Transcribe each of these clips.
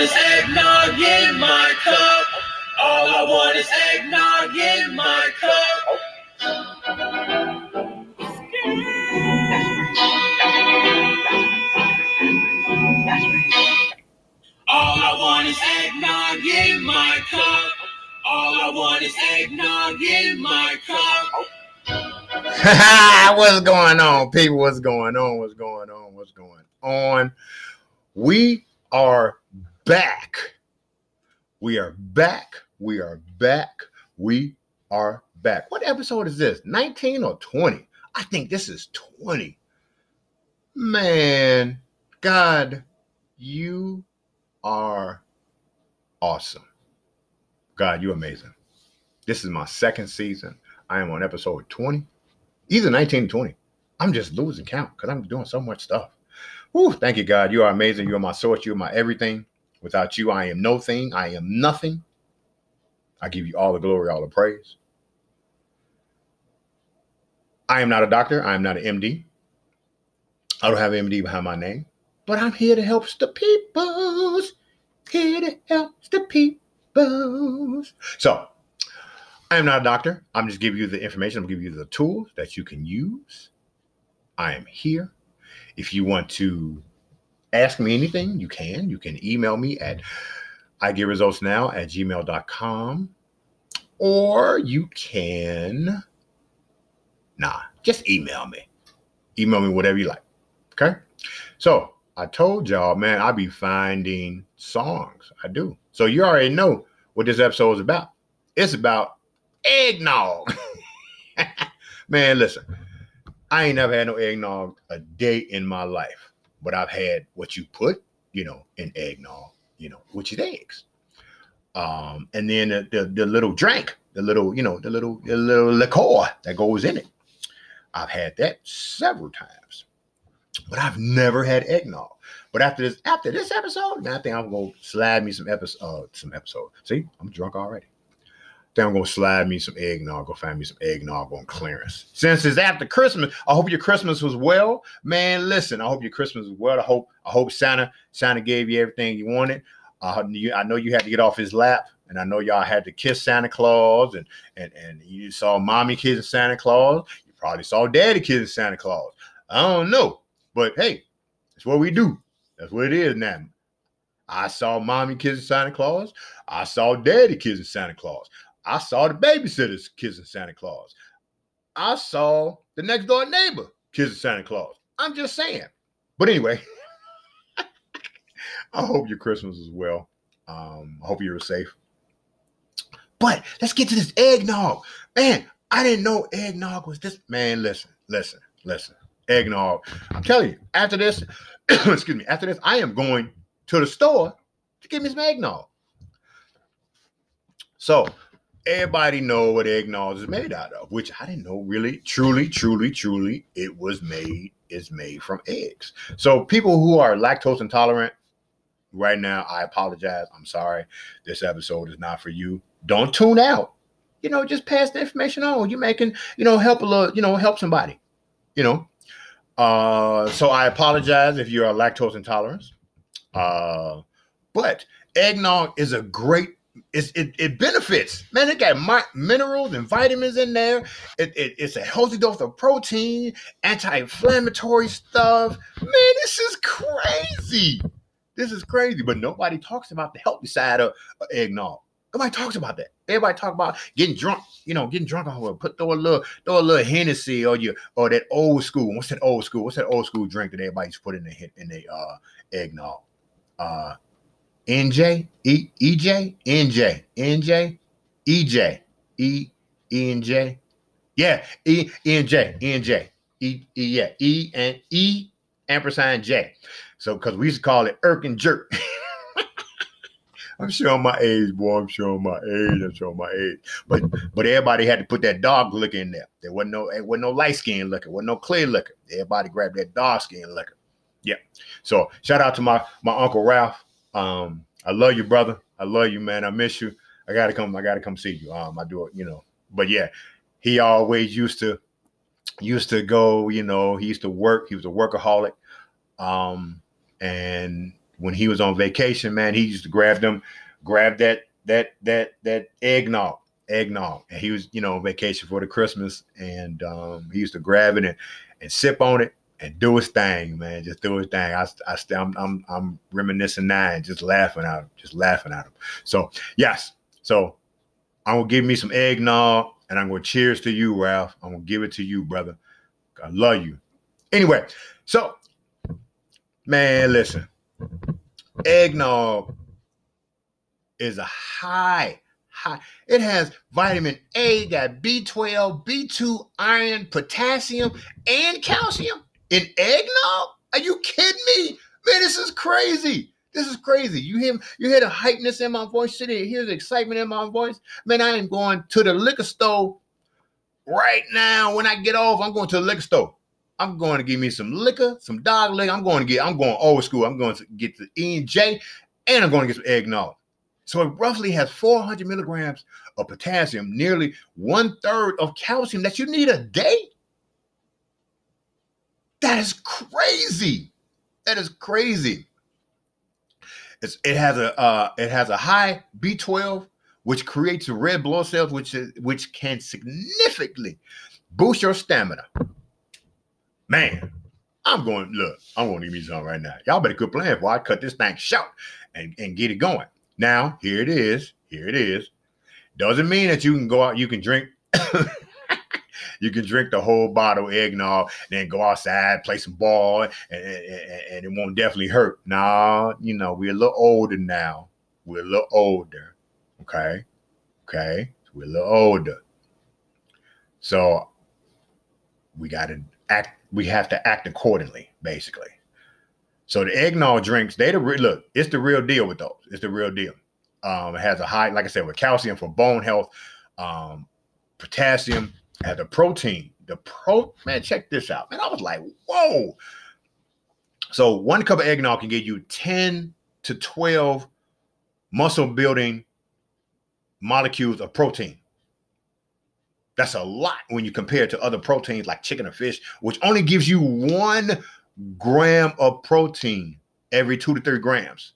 want is eggnog in my cup. All I want is eggnog in my cup. All I want is eggnog in my cup. All I want is eggnog in my cup. What's going on, people? What's going on? What's going on? What's going on? We are back. We are back. We are back. We are back. What episode is this? 19 or 20? I think this is 20. Man, God, you are awesome. God, you're amazing. This is my second season. I am on episode 20, either 19 or 20. I'm just losing count because I'm doing so much stuff. Whew, thank you, God. You are amazing. You are my source. You are my everything. Without you, I am no thing. I am nothing. I give you all the glory, all the praise. I am not a doctor. I am not an MD. I don't have an MD behind my name, but I'm here to help the peoples. Here to help the peoples. So I am not a doctor. I'm just giving you the information. I'm giving you the tools that you can use. I am here. If you want to ask me anything, you can. You can email me at IGetResultsNow@gmail.com, or you can, just email me. Email me whatever you like, okay? So I told y'all, man, I be finding songs. I do. So you already know what this episode is about. It's about eggnog. Man, listen. I ain't never had no eggnog a day in my life, but I've had what you put, in eggnog, which is eggs. And then the little drink, the little liqueur that goes in it. I've had that several times, but I've never had eggnog. But after this episode, man, I think I'm going to slide me some episode. See, I'm drunk already. Then I'm going to slide me some eggnog. Go find me some eggnog on clearance. Since it's after Christmas, I hope your Christmas was well. Man, listen, I hope your Christmas was well. I hope Santa gave you everything you wanted. I know you had to get off his lap, and I know y'all had to kiss Santa Claus, and you saw mommy kissing Santa Claus. You probably saw daddy kissing Santa Claus. I don't know, but hey, that's what we do. That's what it is now. I saw mommy kissing Santa Claus. I saw daddy kissing Santa Claus. I saw the babysitters kissing Santa Claus. I saw the next door neighbor kissing Santa Claus. I'm just saying. But anyway, I hope your Christmas is well. I hope you were safe. But let's get to this eggnog. Man, I didn't know eggnog was this. Man, listen. Eggnog. I'm telling you, after this, I am going to the store to get me some eggnog. So everybody know what eggnog is made out of, which I didn't know really, truly, it was made. It's made from eggs. So people who are lactose intolerant right now, I apologize. I'm sorry. This episode is not for you. Don't tune out. Just pass the information on. You're making, help somebody. So I apologize if you are lactose intolerant. But eggnog is a great. It benefits, man. It got minerals and vitamins in there. It's a healthy dose of protein, anti-inflammatory stuff. Man, this is crazy. But nobody talks about the healthy side of eggnog. Nobody talks about that. Everybody talk about getting drunk. Getting drunk on it. Throw a little Hennessy or that old school. What's that old school drink that everybody's put in the eggnog? E&J. Yeah, E&J. E&J. So, because we used to call it irk and jerk. I'm showing my age. But everybody had to put that dark liquor in there. There wasn't no light skin liquor. Wasn't no clear liquor. Everybody grabbed that dark skin liquor. Yeah. So shout out to my Uncle Ralph. I love you, brother. I love you, man. I miss you. I gotta come see you. I do it, But yeah, he always used to go, he used to work. He was a workaholic. And when he was on vacation, man, he used to grab that eggnog. And he was, you know, on vacation for the Christmas, and he used to grab it and sip on it and do his thing, man. Just do his thing. I'm reminiscing now and just laughing at him. So yes. So I'm gonna give me some eggnog, and I'm gonna cheers to you, Ralph. I'm gonna give it to you, brother. I love you. Anyway, so man, listen. Eggnog is a high. It has vitamin A, got B12, B2, iron, potassium, and calcium in eggnog? Are you kidding me? Man, this is crazy. This is crazy. You hear the hypeness in my voice? You hear the excitement in my voice? Man, I am going to the liquor store right now. When I get off, I'm going to the liquor store. I'm going to give me some liquor, some dog liquor. I'm going old school. I'm going to get the E&J, and I'm going to get some eggnog. So it roughly has 400 milligrams of potassium, nearly 1/3 of calcium that you need a day. That is crazy. That is crazy. It has a high B12, which creates red blood cells, which can significantly boost your stamina. Man, I'm going to give me some right now. Y'all better quit playing before I cut this thing short and get it going. Now, here it is. Doesn't mean that you can go out, you can drink the whole bottle of eggnog, then go outside, play some ball, and it won't definitely hurt. Nah, you know, we're a little older now. Okay? We're a little older. So we have to act accordingly, basically. So the eggnog drinks, it's the real deal with those. It's the real deal. It has a high, like I said, with calcium for bone health, potassium, has a protein. Man, check this out. Man, I was like, whoa. So 1 cup of eggnog can get you 10 to 12 muscle building molecules of protein. That's a lot when you compare it to other proteins like chicken or fish, which only gives you 1 gram of protein every 2 to 3 grams.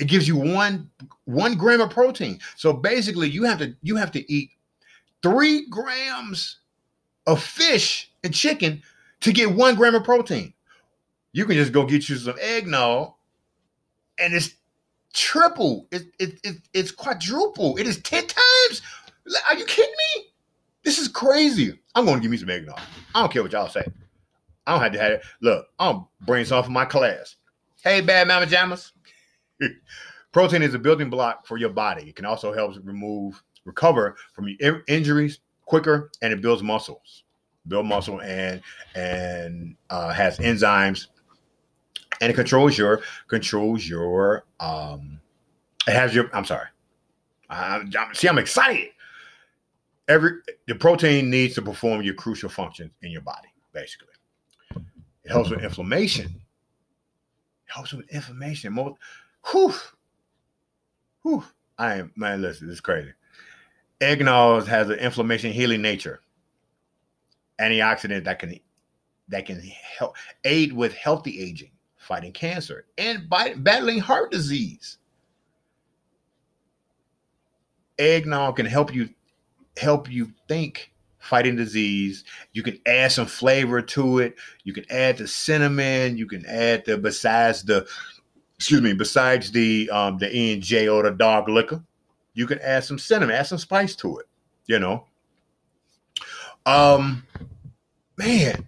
It gives you one gram of protein. So basically you have to eat 3 grams of fish and chicken to get 1 gram of protein. You can just go get you some eggnog, and it's triple. It's quadruple. It is 10 times. Are you kidding me? This is crazy. I'm going to give me some eggnog. I don't care what y'all say. I don't have to have it. Look, I'll bring some for my class. Hey, bad mama jammas. Protein is a building block for your body. It can also help recover from your injuries quicker, and it builds muscles. Build muscle and has enzymes, and it I'm excited. The protein needs to perform your crucial functions in your body, basically. It helps with inflammation. Listen, this is crazy. Eggnog has an inflammation healing nature. Antioxidant that can help aid with healthy aging, fighting cancer, and battling heart disease. Eggnog can help you think, fighting disease. You can add some flavor to it. You can add the cinnamon. You can add the E&J or the dog liquor, you can add some cinnamon, add some spice to it, you know. Man.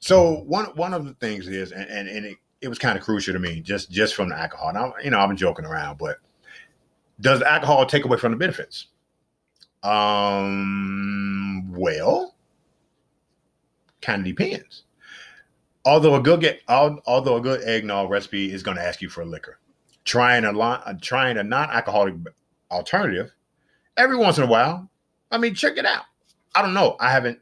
So one of the things is, and it was kind of crucial to me just from the alcohol. And I've been joking around, but does alcohol take away from the benefits? Well, kind of depends. Although a good eggnog recipe is going to ask you for a liquor, trying a non-alcoholic alternative every once in a while. I mean, check it out. I don't know. I haven't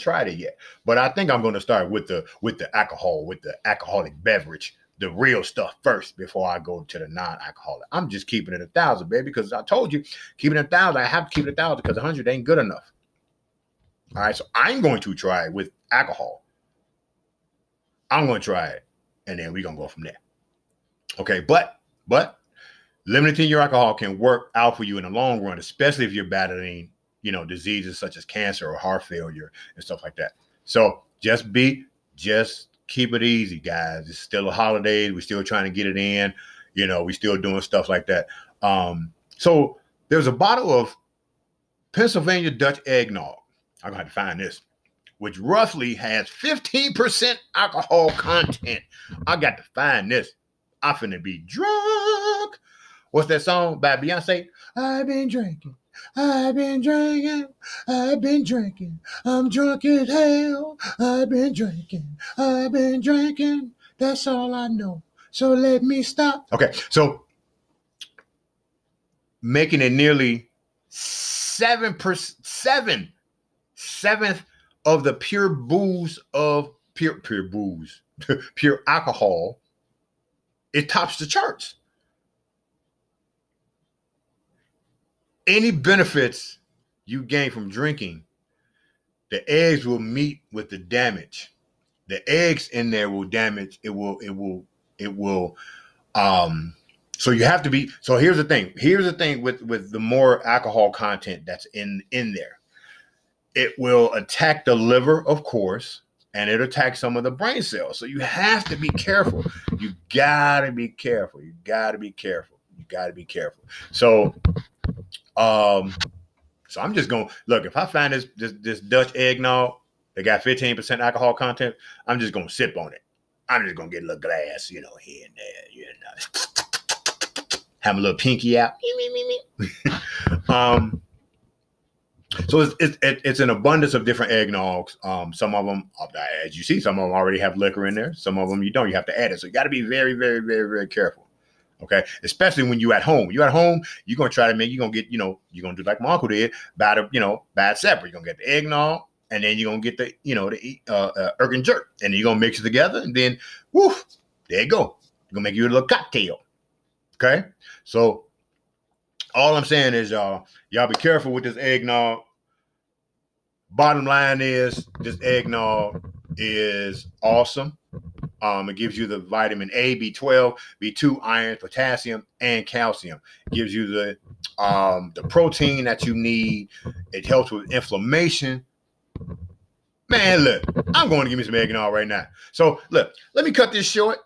tried it yet, but I think I'm going to start with the alcoholic beverage, the real stuff first before I go to the non-alcoholic. I'm just keeping it 1,000, baby, because I told you, keeping it 1,000, I have to keep it 1,000 because 100 ain't good enough. All right, so I'm going to try it with alcohol. I'm going to try it, and then we're going to go from there. Okay, but limiting your alcohol can work out for you in the long run, especially if you're battling, you know, diseases such as cancer or heart failure and stuff like that. So just keep it easy, guys. It's still a holiday. We're still trying to get it in. You know, we're still doing stuff like that. So there's a bottle of Pennsylvania Dutch eggnog. I'm going to have to find this, which roughly has 15% alcohol content. I got to find this. I'm finna be drunk. What's that song by Beyonce? I've been drinking. I've been drinking. I've been drinking. I'm drunk as hell. I've been drinking. I've been drinking. That's all I know. So let me stop. Okay, so making it nearly 7/7 of the pure alcohol, it tops the charts. Any benefits you gain from drinking, the eggs will meet with the damage. The eggs in there will damage. So you have to be, so here's the thing. Here's the thing with the more alcohol content that's in there. It will attack the liver, of course, and it attacks some of the brain cells. So you have to be careful. You gotta be careful. You gotta be careful. You gotta be careful. So, so I'm just gonna look. If I find this Dutch eggnog that got 15% alcohol content, I'm just gonna sip on it. I'm just gonna get a little glass, you know, here and there, you know, have a little pinky out. So it's an abundance of different eggnogs. Some of them, as you see, some of them already have liquor in there. Some of them you don't. You have to add it. So you got to be very, very, very, very careful. Okay, especially when you're at home. You're at home. You're gonna try to make. You're gonna get. You know. You're gonna do like my uncle did. Buy it separate. You're gonna get the eggnog, and then you're gonna get the the erg and jerk, and then you're gonna mix it together, and then woof, there you go. You're gonna make you a little cocktail. Okay, so. All I'm saying is, y'all be careful with this eggnog. Bottom line is, this eggnog is awesome. It gives you the vitamin A, B12, B2, iron, potassium, and calcium. It gives you the protein that you need. It helps with inflammation. Man, look, I'm going to give me some eggnog right now. So, look, let me cut this short.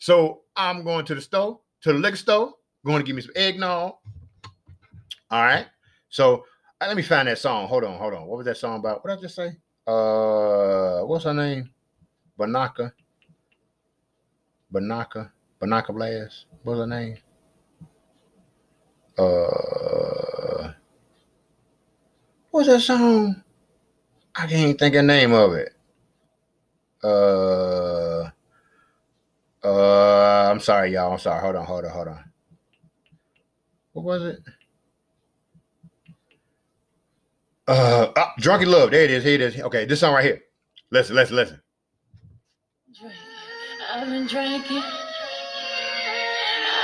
So, I'm going to the store, to the liquor store. I'm going to give me some eggnog. All right, so let me find that song. Hold on. What was that song about? What did I just say? What's her name? Banaka Blast. What's her name? What's that song? I can't even think of the name of it. I'm sorry, y'all. I'm sorry. Hold on. What was it? Drunken Love. There it is. Here it is. Okay, this song right here. Listen. I've been drinking.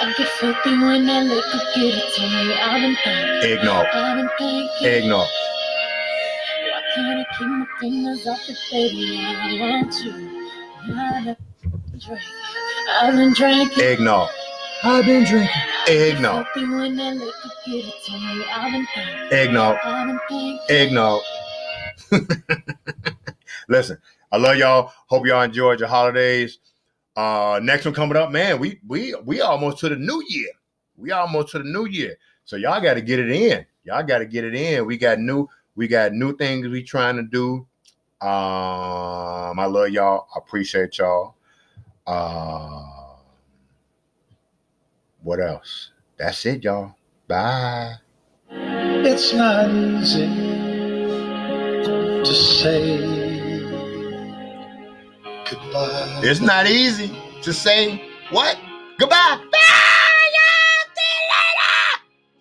I get filthy when that liquor get it to me. I've been thinking. Eggnog. Why can't I keep my fingers off the baby? I want you. I've been drinking. Eggnog. I've been drinking. Eggnog. Eggnog. Listen, I love y'all. Hope y'all enjoyed your holidays. Next one coming up, man. We almost to the new year. So y'all got to get it in. We got new things we trying to do. I love y'all. I appreciate y'all. What else? That's it, y'all. Bye. It's not easy to say goodbye. It's not easy to say what? Goodbye.